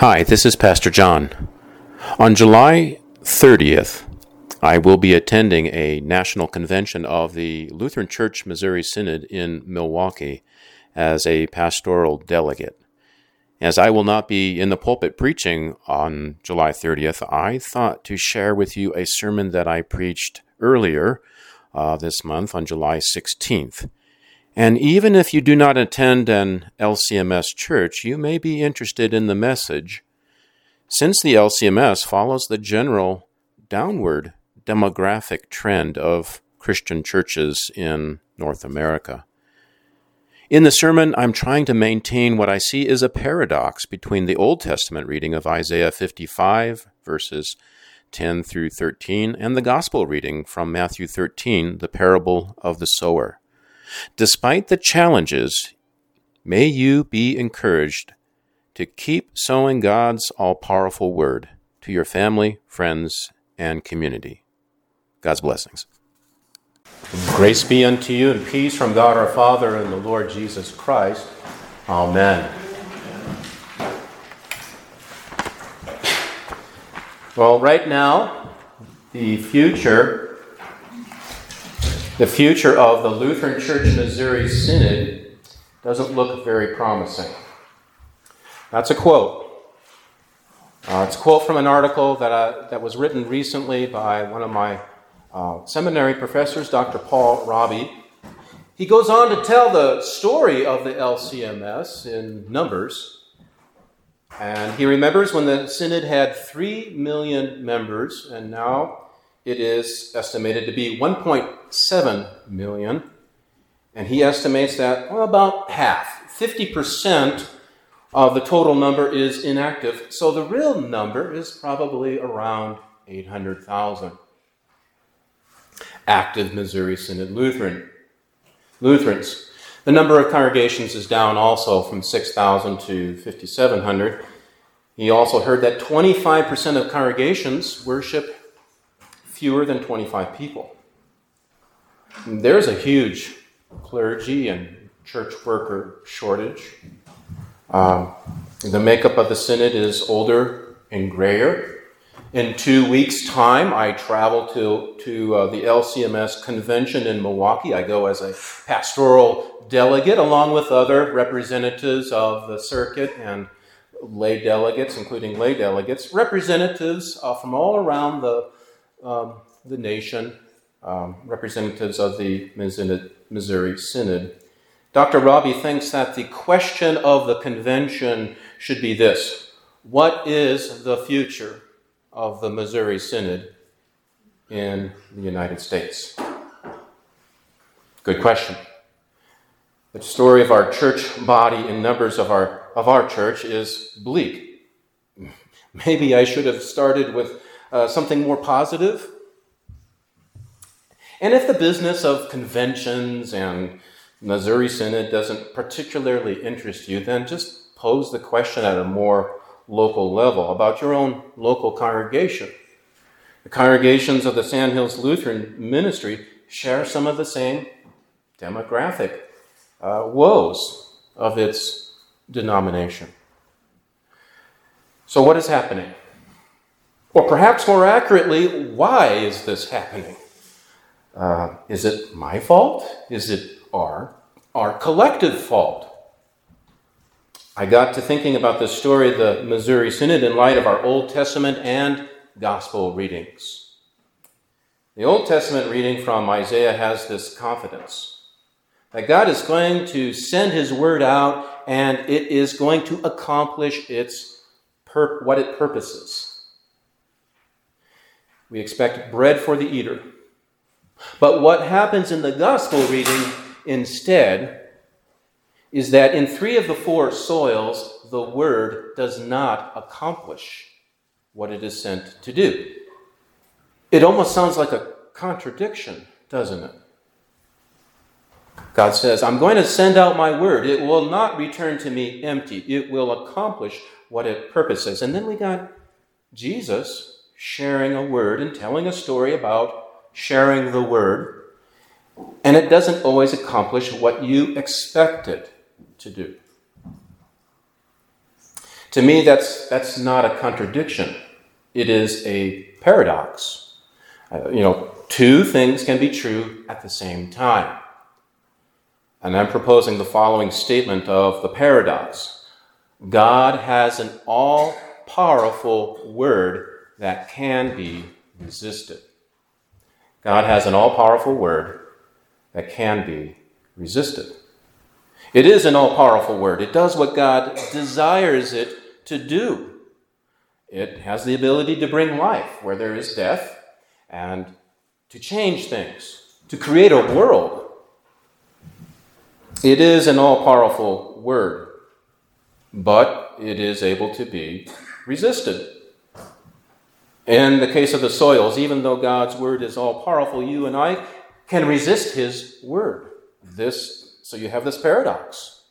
Hi, this is Pastor Jon. On July 30th, I will be attending a national convention of the Lutheran Church Missouri Synod in Milwaukee as a pastoral delegate. As I will not be in the pulpit preaching on July 30th, I thought to share with you a sermon that I preached earlier this month on July 16th. And even if you do not attend an LCMS church, you may be interested in the message, since the LCMS follows the general downward demographic trend of Christian churches in North America. In the sermon, I'm trying to maintain what I see is a paradox between the Old Testament reading of Isaiah 55, verses 10 through 13, and the Gospel reading from Matthew 13, the parable of the sower. Despite the challenges, may you be encouraged to keep sowing God's all-powerful word to your family, friends, and community. God's blessings. Grace be unto you and peace from God our Father and the Lord Jesus Christ. Amen. Well, right now, The future of the Lutheran Church Missouri Synod doesn't look very promising. That's a quote. It's a quote from an article that was written recently by one of my seminary professors, Dr. Paul Robbie. He goes on to tell the story of the LCMS in Numbers. And he remembers when the Synod had 3 million members, and now it is estimated to be 1.7 million, and he estimates that about half, 50% of the total number is inactive, so the real number is probably around 800,000 active Missouri Synod Lutherans. The number of congregations is down also from 6,000 to 5,700. He also heard that 25% of congregations worship fewer than 25 people. And there's a huge clergy and church worker shortage. The makeup of the synod is older and grayer. In 2 weeks' time, I travel to the LCMS convention in Milwaukee. I go as a pastoral delegate along with other representatives of the circuit and lay delegates, including lay delegates, representatives from all around the nation, representatives of the Missouri Synod. Dr. Robbie thinks that the question of the convention should be this: what is the future of the Missouri Synod in the United States? Good question. The story of our church body in Numbers of our church is bleak. Maybe I should have started with something more positive. And if the business of conventions and Missouri Synod doesn't particularly interest you, then just pose the question at a more local level about your own local congregation. The congregations of the Sand Hills Lutheran Ministry share some of the same demographic woes of its denomination. So what is happening? Or perhaps more accurately, why is this happening? Is it my fault? Is it our collective fault? I got to thinking about the story of the Missouri Synod in light of our Old Testament and Gospel readings. The Old Testament reading from Isaiah has this confidence that God is going to send His word out and it is going to accomplish what it purposes. We expect bread for the eater. But what happens in the gospel reading instead is that in 3 of the 4 soils, the word does not accomplish what it is sent to do. It almost sounds like a contradiction, doesn't it? God says, I'm going to send out my word. It will not return to me empty. It will accomplish what it purposes. And then we got Jesus sharing a word and telling a story about sharing the word, and it doesn't always accomplish what you expect it to do. To me, that's not a contradiction. It is a paradox. Two things can be true at the same time. And I'm proposing the following statement of the paradox. God has an all-powerful word that can be resisted. God has an all-powerful word that can be resisted. It is an all-powerful word. It does what God desires it to do. It has the ability to bring life where there is death and to change things, to create a world. It is an all-powerful word, but it is able to be resisted. In the case of the soils, even though God's word is all-powerful, you and I can resist his word. So you have this paradox.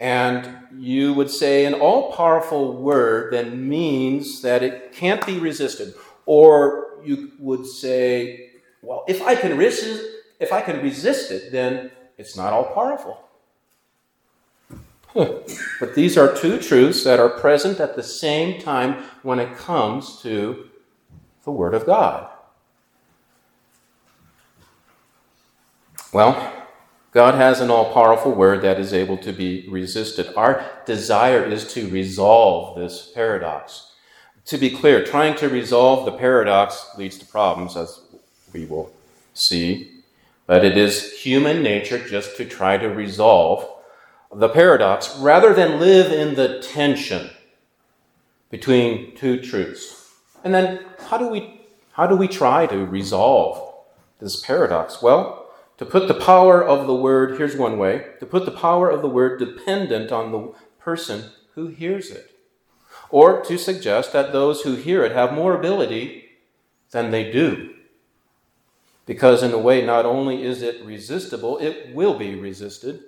And you would say an all-powerful word then means that it can't be resisted. Or you would say, well, if I can resist it, then it's not all-powerful. But these are two truths that are present at the same time when it comes to the Word of God. Well, God has an all-powerful Word that is able to be resisted. Our desire is to resolve this paradox. To be clear, trying to resolve the paradox leads to problems, as we will see. But it is human nature just to try to resolve the paradox rather than live in the tension between two truths. And then how do we try to resolve this paradox? Well, to put the power of the word, here's one way, to put the power of the word dependent on the person who hears it, or to suggest that those who hear it have more ability than they do. Because in a way, not only is it resistible, it will be resisted.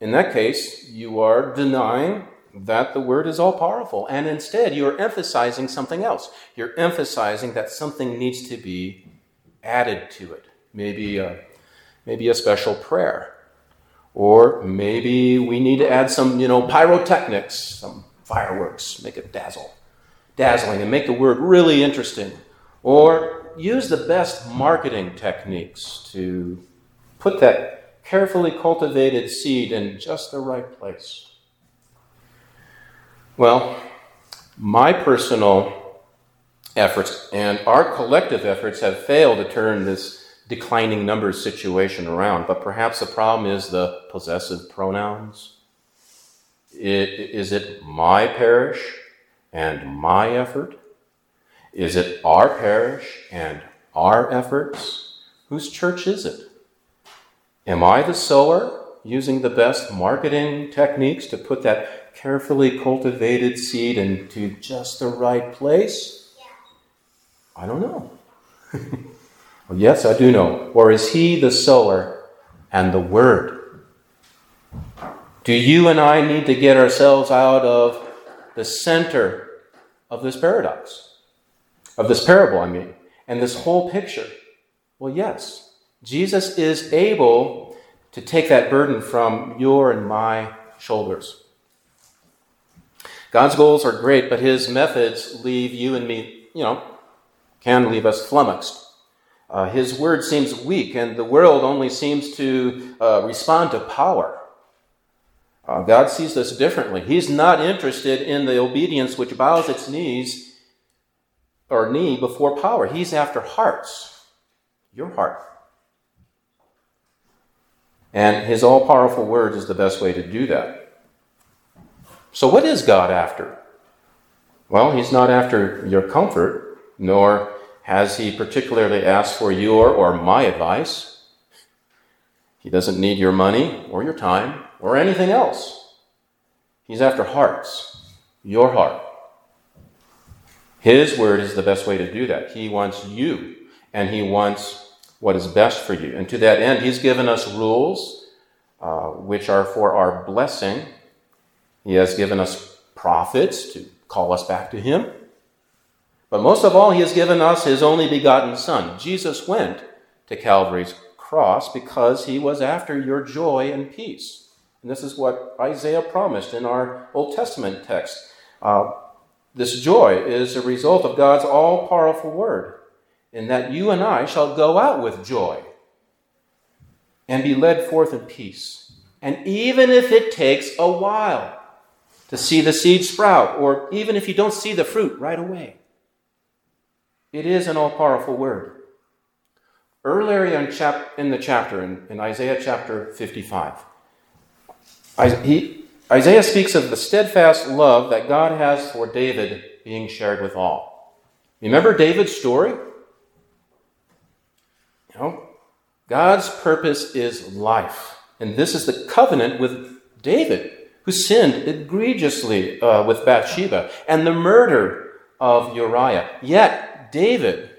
In that case, you are denying that the word is all-powerful, and instead you're emphasizing something else. You're emphasizing that something needs to be added to it. Maybe a special prayer, or maybe we need to add some, pyrotechnics, some fireworks, make it dazzling, and make the word really interesting, or use the best marketing techniques to put that carefully cultivated seed in just the right place. Well, my personal efforts and our collective efforts have failed to turn this declining numbers situation around, but perhaps the problem is the possessive pronouns. Is it my parish and my effort? Is it our parish and our efforts? Whose church is it? Am I the sower using the best marketing techniques to put that carefully cultivated seed into just the right place? Yeah. I don't know. Well, yes, I do know. Or is he the sower and the word? Do you and I need to get ourselves out of the center of this paradox? Of this parable, and this whole picture? Well, yes, Jesus is able to take that burden from your and my shoulders. God's goals are great, but his methods leave you and me, can leave us flummoxed. His word seems weak, and the world only seems to respond to power. God sees this differently. He's not interested in the obedience which bows its knees or knee before power. He's after hearts, your heart. And his all-powerful word is the best way to do that. So what is God after? Well, he's not after your comfort, nor has he particularly asked for your or my advice. He doesn't need your money or your time or anything else. He's after hearts, your heart. His word is the best way to do that. He wants you, and he wants what is best for you. And to that end, he's given us rules which are for our blessing. He has given us prophets to call us back to him. But most of all, he has given us his only begotten Son. Jesus went to Calvary's cross because he was after your joy and peace, And this is what Isaiah promised in our Old Testament text. This joy is a result of God's all-powerful word, in that you and I shall go out with joy and be led forth in peace. And even if it takes a while to see the seed sprout, or even if you don't see the fruit right away, it is an all-powerful word. Earlier in Isaiah chapter 55, Isaiah speaks of the steadfast love that God has for David being shared with all. Remember David's story? You know, God's purpose is life. And this is the covenant with David, who sinned egregiously with Bathsheba and the murder of Uriah. Yet David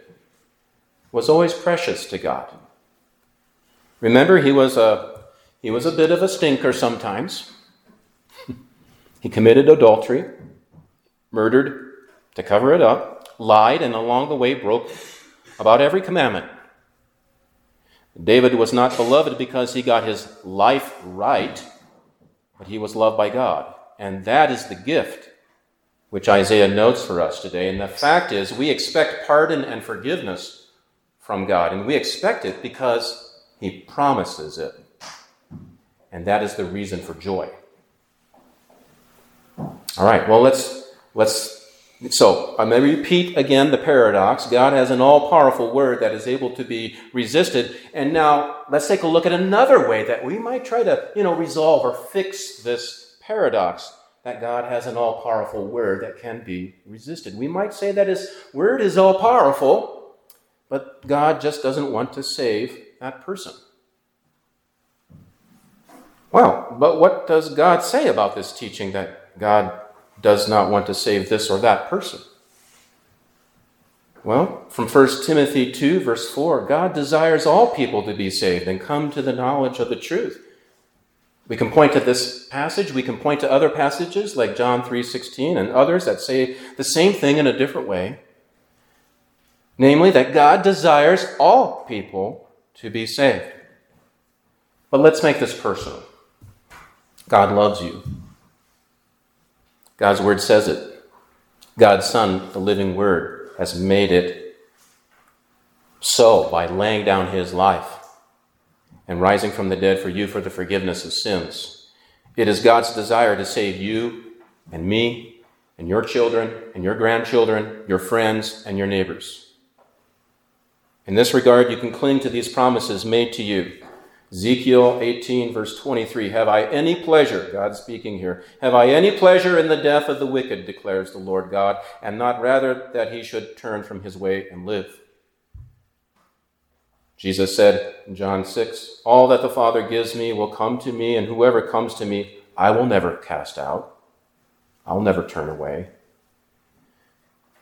was always precious to God. Remember, he was a bit of a stinker sometimes. He committed adultery, murdered to cover it up, lied, and along the way broke about every commandment. David was not beloved because he got his life right, but he was loved by God. And that is the gift which Isaiah notes for us today. And the fact is, we expect pardon and forgiveness from God, and we expect it because he promises it. And that is the reason for joy. All right, well, so I'm going to repeat again the paradox. God has an all-powerful word that is able to be resisted. And now let's take a look at another way that we might try to, resolve or fix this paradox, that God has an all-powerful word that can be resisted. We might say that his word is all-powerful, but God just doesn't want to save that person. Well, but what does God say about this teaching that God does not want to save this or that person? Well, from 1 Timothy 2, verse 4, God desires all people to be saved and come to the knowledge of the truth. We can point to this passage. We can point to other passages like John 3:16 and others that say the same thing in a different way. Namely, that God desires all people to be saved. But let's make this personal. God loves you. God's word says it. God's Son, the living word, has made it so by laying down his life and rising from the dead for you for the forgiveness of sins. It is God's desire to save you and me and your children and your grandchildren, your friends and your neighbors. In this regard, you can cling to these promises made to you. Ezekiel 18, verse 23, "Have I any pleasure," God speaking here, "have I any pleasure in the death of the wicked, declares the Lord God, and not rather that he should turn from his way and live." Jesus said in John 6, "All that the Father gives me will come to me, and whoever comes to me, I will never cast out." I'll never turn away.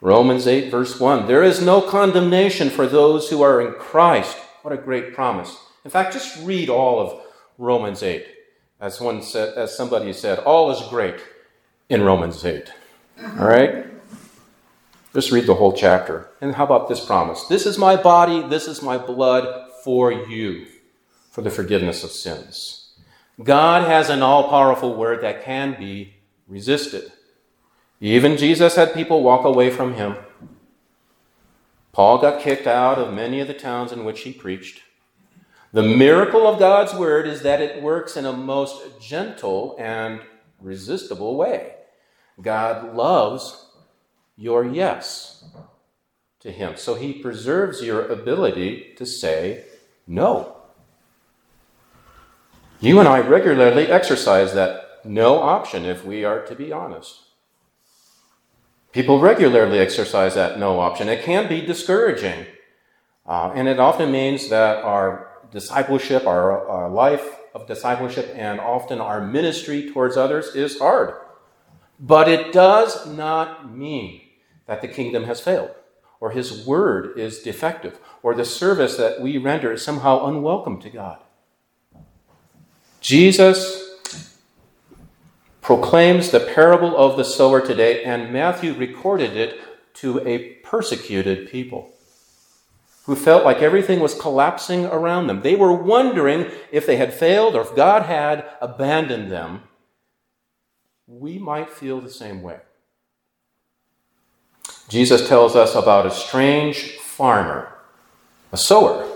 Romans 8, verse 1, "There is no condemnation for those who are in Christ." What a great promise. In fact, just read all of Romans 8. As somebody said, all is great in Romans 8. All right? Just read the whole chapter. And how about this promise? "This is my body, this is my blood for you, for the forgiveness of sins." God has an all-powerful word that can be resisted. Even Jesus had people walk away from him. Paul got kicked out of many of the towns in which he preached. The miracle of God's word is that it works in a most gentle and resistible way. God loves your yes to him, so he preserves your ability to say no. You and I regularly exercise that no option if we are to be honest. People regularly exercise that no option. It can be discouraging. And it often means that our discipleship, our life of discipleship, and often our ministry towards others is hard. But it does not mean that the kingdom has failed, or his word is defective, or the service that we render is somehow unwelcome to God. Jesus proclaims the parable of the sower today, and Matthew recorded it to a persecuted people. who felt like everything was collapsing around them. They were wondering if they had failed or if God had abandoned them. We might feel the same way. Jesus tells us about a strange farmer, a sower,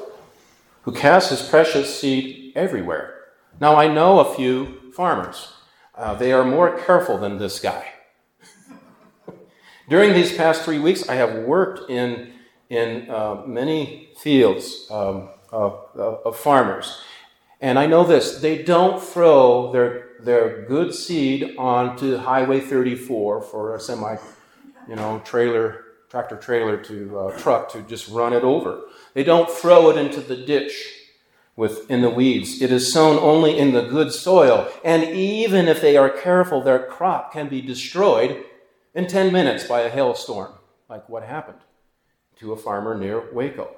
who casts his precious seed everywhere. Now, I know a few farmers. They are more careful than this guy. During these past 3 weeks, I have worked in many fields of farmers. And I know this, they don't throw their good seed onto Highway 34 for a tractor trailer to truck to just run it over. They don't throw it into the ditch in the weeds. It is sown only in the good soil. And even if they are careful, their crop can be destroyed in 10 minutes by a hailstorm, like what happened to a farmer near Waco.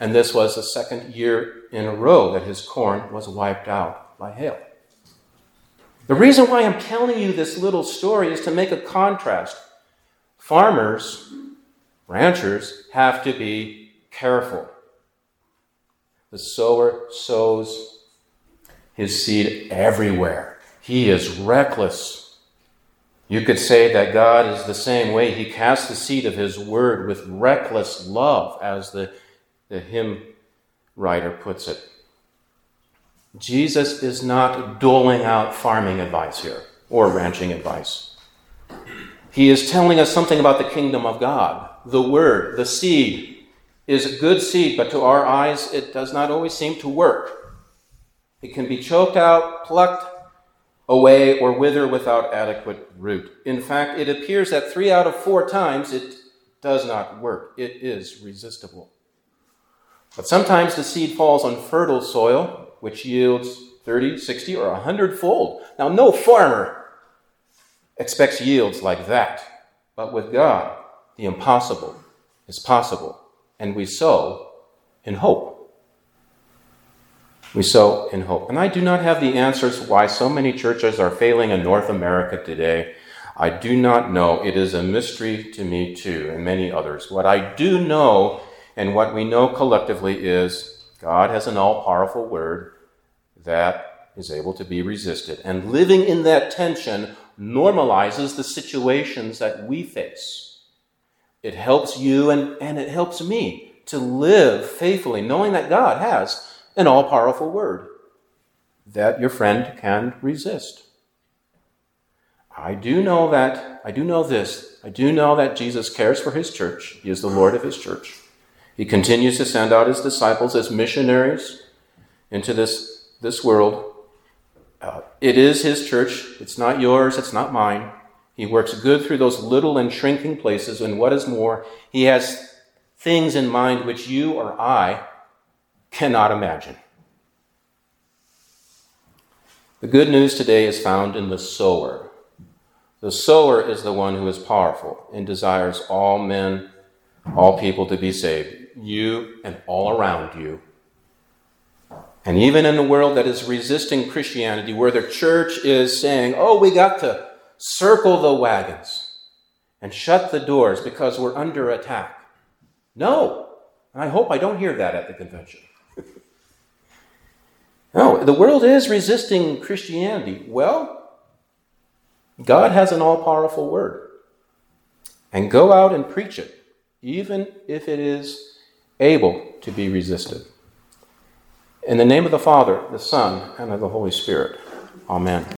And this was the second year in a row that his corn was wiped out by hail. The reason why I'm telling you this little story is to make a contrast. Farmers, ranchers, have to be careful. The sower sows his seed everywhere. He is reckless. You could say that God is the same way. He casts the seed of his word with reckless love, as the hymn writer puts it. Jesus is not doling out farming advice here or ranching advice. He is telling us something about the kingdom of God. The word, the seed, is a good seed, but to our eyes, it does not always seem to work. It can be choked out, plucked away, or wither without adequate root. In fact, it appears that 3 out of 4 times it does not work. It is resistible. But sometimes the seed falls on fertile soil, which yields 30, 60, or 100-fold. Now, no farmer expects yields like that. But with God, the impossible is possible. And we sow in hope. We sow in hope. And I do not have the answers why so many churches are failing in North America today. I do not know. It is a mystery to me too, and many others. What I do know, and what we know collectively, is God has an all-powerful word that is able to be resisted. And living in that tension normalizes the situations that we face. It helps you and it helps me to live faithfully, knowing that God has an all-powerful word that your friend can resist. I do know that Jesus cares for his church. He is the Lord of his church. He continues to send out his disciples as missionaries into this world. It is his church. It's not yours. It's not mine. He works good through those little and shrinking places. And what is more, he has things in mind which you or I cannot imagine. The good news today is found in the sower. The sower is the one who is powerful and desires all men, all people to be saved, you and all around you. And even in the world that is resisting Christianity, where the church is saying, oh, we got to circle the wagons and shut the doors because we're under attack. No, and I hope I don't hear that at the convention. No, the world is resisting Christianity. Well, God has an all-powerful word. And go out and preach it, even if it is able to be resisted. In the name of the Father, the Son, and of the Holy Spirit. Amen.